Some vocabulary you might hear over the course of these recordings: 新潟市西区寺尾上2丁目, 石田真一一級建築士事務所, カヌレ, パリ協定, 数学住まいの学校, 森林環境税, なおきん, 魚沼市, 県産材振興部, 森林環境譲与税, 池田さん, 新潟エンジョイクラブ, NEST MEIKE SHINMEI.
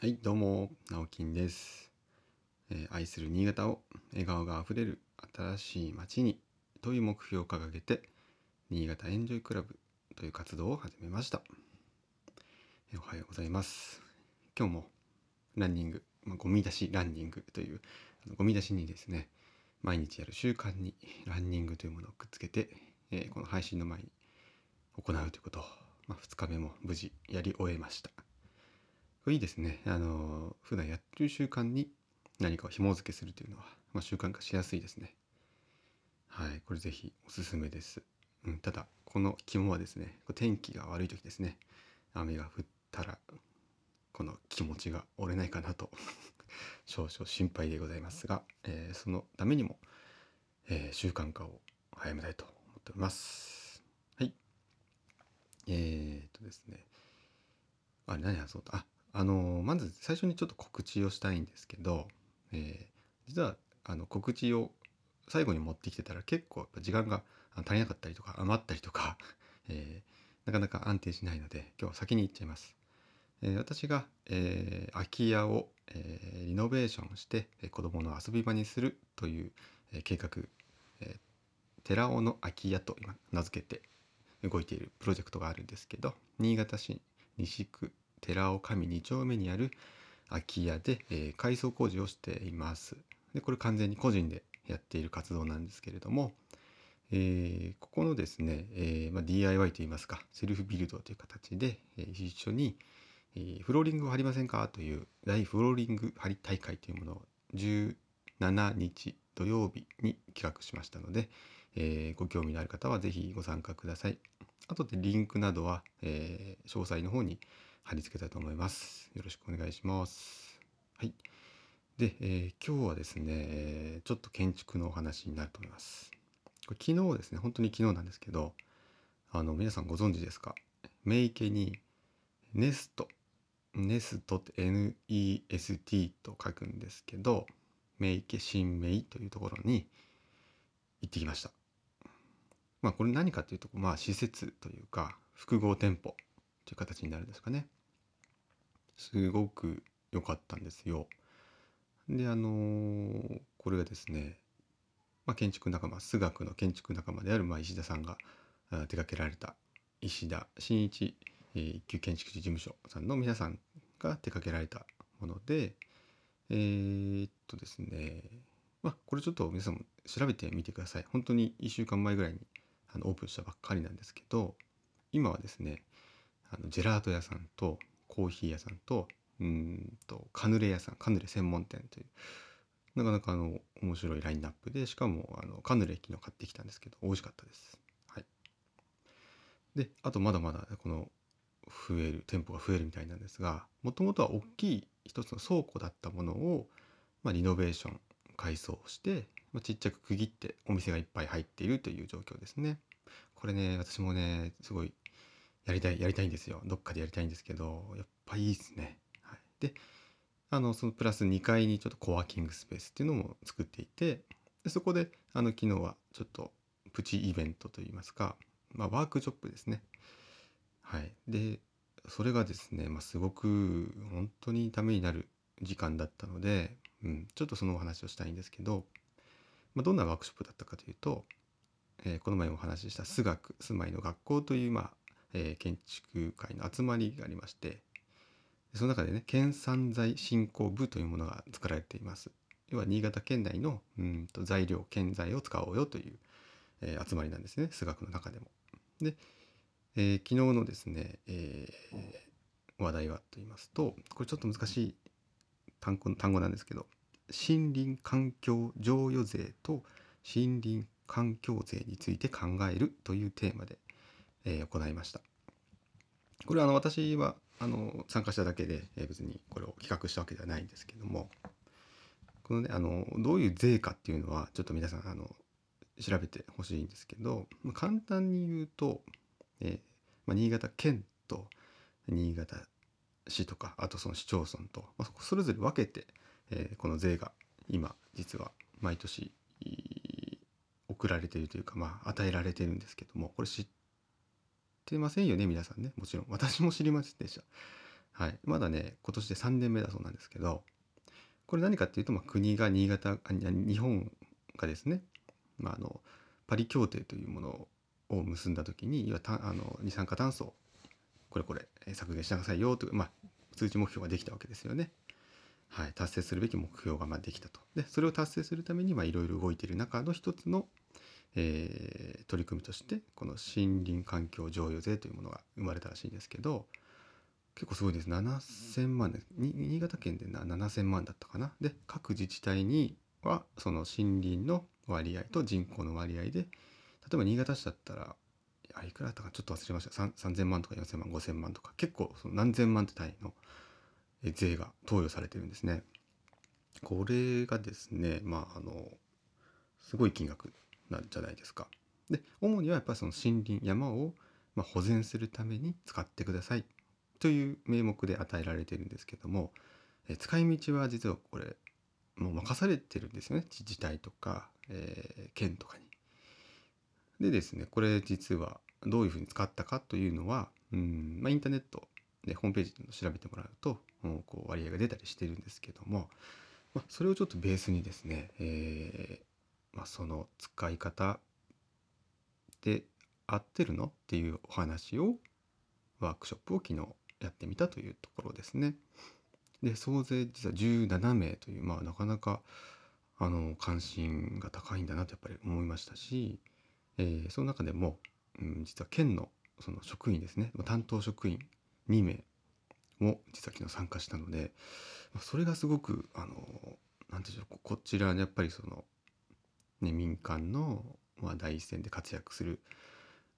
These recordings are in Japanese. はい、どうも、なおきんです、愛する新潟を笑顔があふれる新しい街にという目標を掲げて、新潟エンジョイクラブという活動を始めました。おはようございます。今日もランニング、ゴミ出しランニングという、ゴミ出しにですね、毎日やる習慣にランニングというものをくっつけて、この配信の前に行うということを、2日目も無事やり終えました。いいですね。普段やってる習慣に何かを紐付けするというのは、習慣化しやすいですね。はい、これぜひおすすめです。ただこの肝はですね、天気が悪い時ですね。雨が降ったらこの気持ちが折れないかなと少々心配でございますが、そのためにも、習慣化を早めたいと思っております。はい。ですね。まず最初にちょっと告知をしたいんですけど、実は告知を最後に持ってきてたら結構やっぱ時間が足りなかったりとか余ったりとか、なかなか安定しないので今日は先に行っちゃいます。私が、空き家を、リノベーションして子どもの遊び場にするという、計画、寺尾の空き家と今名付けて動いているプロジェクトがあるんですけど、新潟市西区寺尾上2丁目にある空き家で、改装工事をしています。でこれ完全に個人でやっている活動なんですけれども、ここのですね、DIY といいますかセルフビルドという形で、一緒に、フローリングを張りませんかという大フローリング張り大会というものを17日土曜日に企画しましたので、ご興味のある方はぜひご参加ください。あとでリンクなどは、詳細の方に貼り付けたいと思います。よろしくお願いします。はい。で、今日はですね、ちょっと建築のお話になると思います。これ昨日ですね、本当に昨日なんですけど、皆さんご存知ですか？名池にネストって NEST と書くんですけど、名池新名というところに行ってきました。これ何かというと、施設というか複合店舗という形になるんですかね。すごく良かったんですよ。でこれがですね、建築仲間、数学の建築仲間である、石田さんが手掛けられた石田真一一級建築士事務所さんの皆さんが手掛けられたもので、ですね、これちょっと皆さんも調べてみてください。本当に1週間前ぐらいにオープンしたばっかりなんですけど、今はですねジェラート屋さんとコーヒー屋さんとカヌレ屋さん、カヌレ専門店というなかなか面白いラインナップで、しかもカヌレ昨日買ってきたんですけど美味しかったです。はい。であとまだまだこの店舗が増えるみたいなんですが、もともとは大きい一つの倉庫だったものを、リノベーション改装して、ちっちゃく区切ってお店がいっぱい入っているという状況ですね。これね私もねすごいやりたいんですよ。どっかでやりたいんですけど、やっぱいいですね。はい、でそのプラス2階にちょっとコワーキングスペースっていうのも作っていて、でそこで昨日はちょっとプチイベントといいますか、ワークショップですね。はい、でそれがですね、すごく本当にためになる時間だったので、ちょっとそのお話をしたいんですけど、どんなワークショップだったかというと、この前お話しした数学住まいの学校という建築界の集まりがありまして、その中でね県産材振興部というものが作られています。要は新潟県内の材料建材を使おうよという、集まりなんですね、数学の中でも。で、昨日のですね、話題はと言いますと、これちょっと難しい単語なんですけど、森林環境譲与税と森林環境税について考えるというテーマで行いました。これは私は参加しただけで、別にこれを企画したわけではないんですけども、このねどういう税かっていうのはちょっと皆さん調べてほしいんですけど、簡単に言うと、新潟県と新潟市とか、あとその市町村と、それぞれ分けて、この税が今実は毎年送られているというか、与えられているんですけども、これ知ってませんよね皆さんね。もちろん私も知りませんでした。はい、まだね今年で3年目だそうなんですけど、これ何かっていうと、国が日本がですね、パリ協定というものを結んだ時に、二酸化炭素をこれ削減しなさいよという、数値目標ができたわけですよね。はい、達成するべき目標ができたと。でそれを達成するためにいろいろ動いている中の一つの、取り組みとしてこの森林環境譲与税というものが生まれたらしいんですけど、結構すごいです。7000万で新潟県で7000万だったかな。で各自治体にはその森林の割合と人口の割合で、例えば新潟市だったらいくらだったかちょっと忘れました。3000万とか4000万5000万とか、結構その何千万って単位の税が投与されてるんですね。これがですね、すごい金額なんじゃないですか。で主にはやっぱりその森林山を保全するために使ってくださいという名目で与えられているんですけども、使い道は実はこれもう任されてるんですよね、自治体とか、県とかに。でですね、これ実はどういうふうに使ったかというのは、インターネットでホームページで調べてもらうとこう割合が出たりしてるんですけども、それをちょっとベースにですね、その使い方で合ってるのっていうお話をワークショップを昨日やってみたというところですね。で総勢実は17名という、なかなか関心が高いんだなとやっぱり思いましたし、その中でも、実は県のその職員ですね、担当職員2名も実は昨日参加したので、それがすごくなんていうの、こちらやっぱりその、民間の第一線で活躍する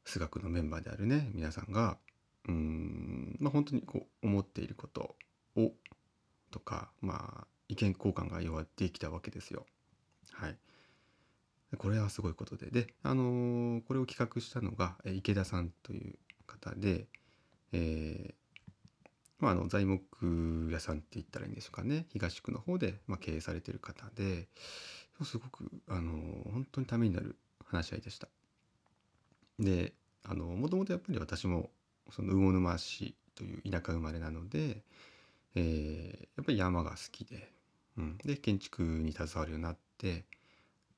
数学のメンバーである皆さんが本当に思っていることをとか、意見交換ができたわけですよ。はい、これはすごいことで、これを企画したのが池田さんという方で、材木屋さんって言ったらいいんでしょうかね、東区の方で、経営されてる方で、すごく本当にためになる話し合いでした。でもともとやっぱり私もその魚沼市という田舎生まれなので、やっぱり山が好きで、で建築に携わるようになって、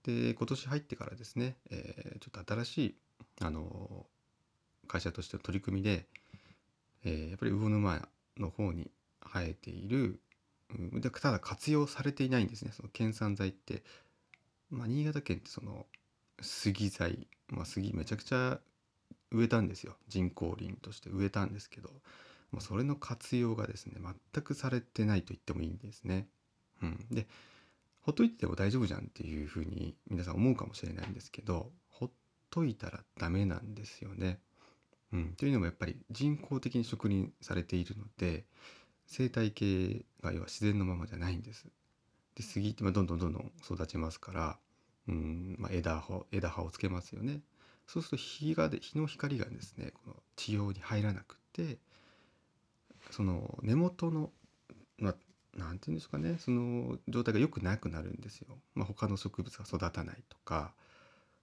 で今年入ってからですね、ちょっと新しい会社としての取り組みで、やっぱり魚沼の方に生えている、でただ活用されていないんですね。その県産材って、新潟県ってその杉材、杉めちゃくちゃ植えたんですよ。人工林として植えたんですけど、それの活用がですね全くされてないと言ってもいいんですね。でほっといても大丈夫じゃんっていうふうに皆さん思うかもしれないんですけど、ほっといたらダメなんですよね。というのもやっぱり人工的に植林されているので、生態系が自然のままじゃないんです。で杉ってどんどん育ちますから、枝葉をつけますよね。そうすると日の光がですねこの地表に入らなくて、その根元のなんていうんですかね、その状態が良くなくなるんですよ。他の植物が育たないとか、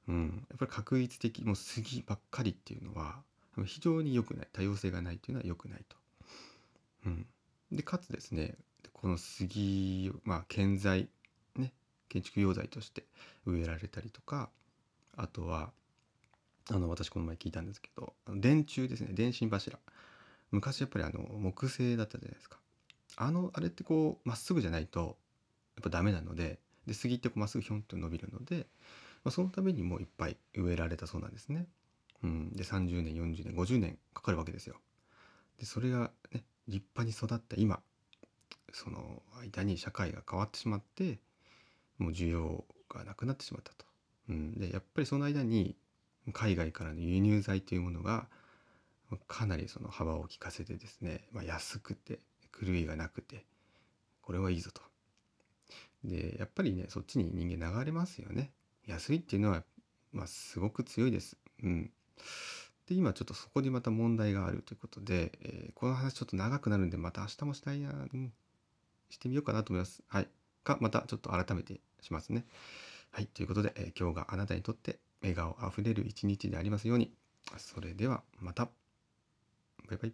やっぱり確率的もう杉ばっかりっていうのは非常に良くない、多様性がないというのは良くないと。でかつですねこの杉、建材ね、建築用材として植えられたりとか、あとは私この前聞いたんですけど電柱ですね、電信柱、昔やっぱり木製だったじゃないですか。あれってまっすぐじゃないとやっぱダメなので、杉ってまっすぐひょんと伸びるので、そのためにもういっぱい植えられたそうなんですね。で30年40年50年かかるわけですよ。でそれがね立派に育った今、その間に社会が変わってしまって、もう需要がなくなってしまったと。でやっぱりその間に海外からの輸入材というものがかなりその幅を利かせてですね、安くて狂いがなくてこれはいいぞと。でやっぱりねそっちに人間流れますよね。安いっていうのは、すごく強いです。で今ちょっとそこにまた問題があるということで、この話ちょっと長くなるんでまた明日もしたいな、してみようかなと思います。はい、またちょっと改めてしますね。はい、ということで、今日があなたにとって笑顔あふれる一日でありますように。それではまた。バイバイ。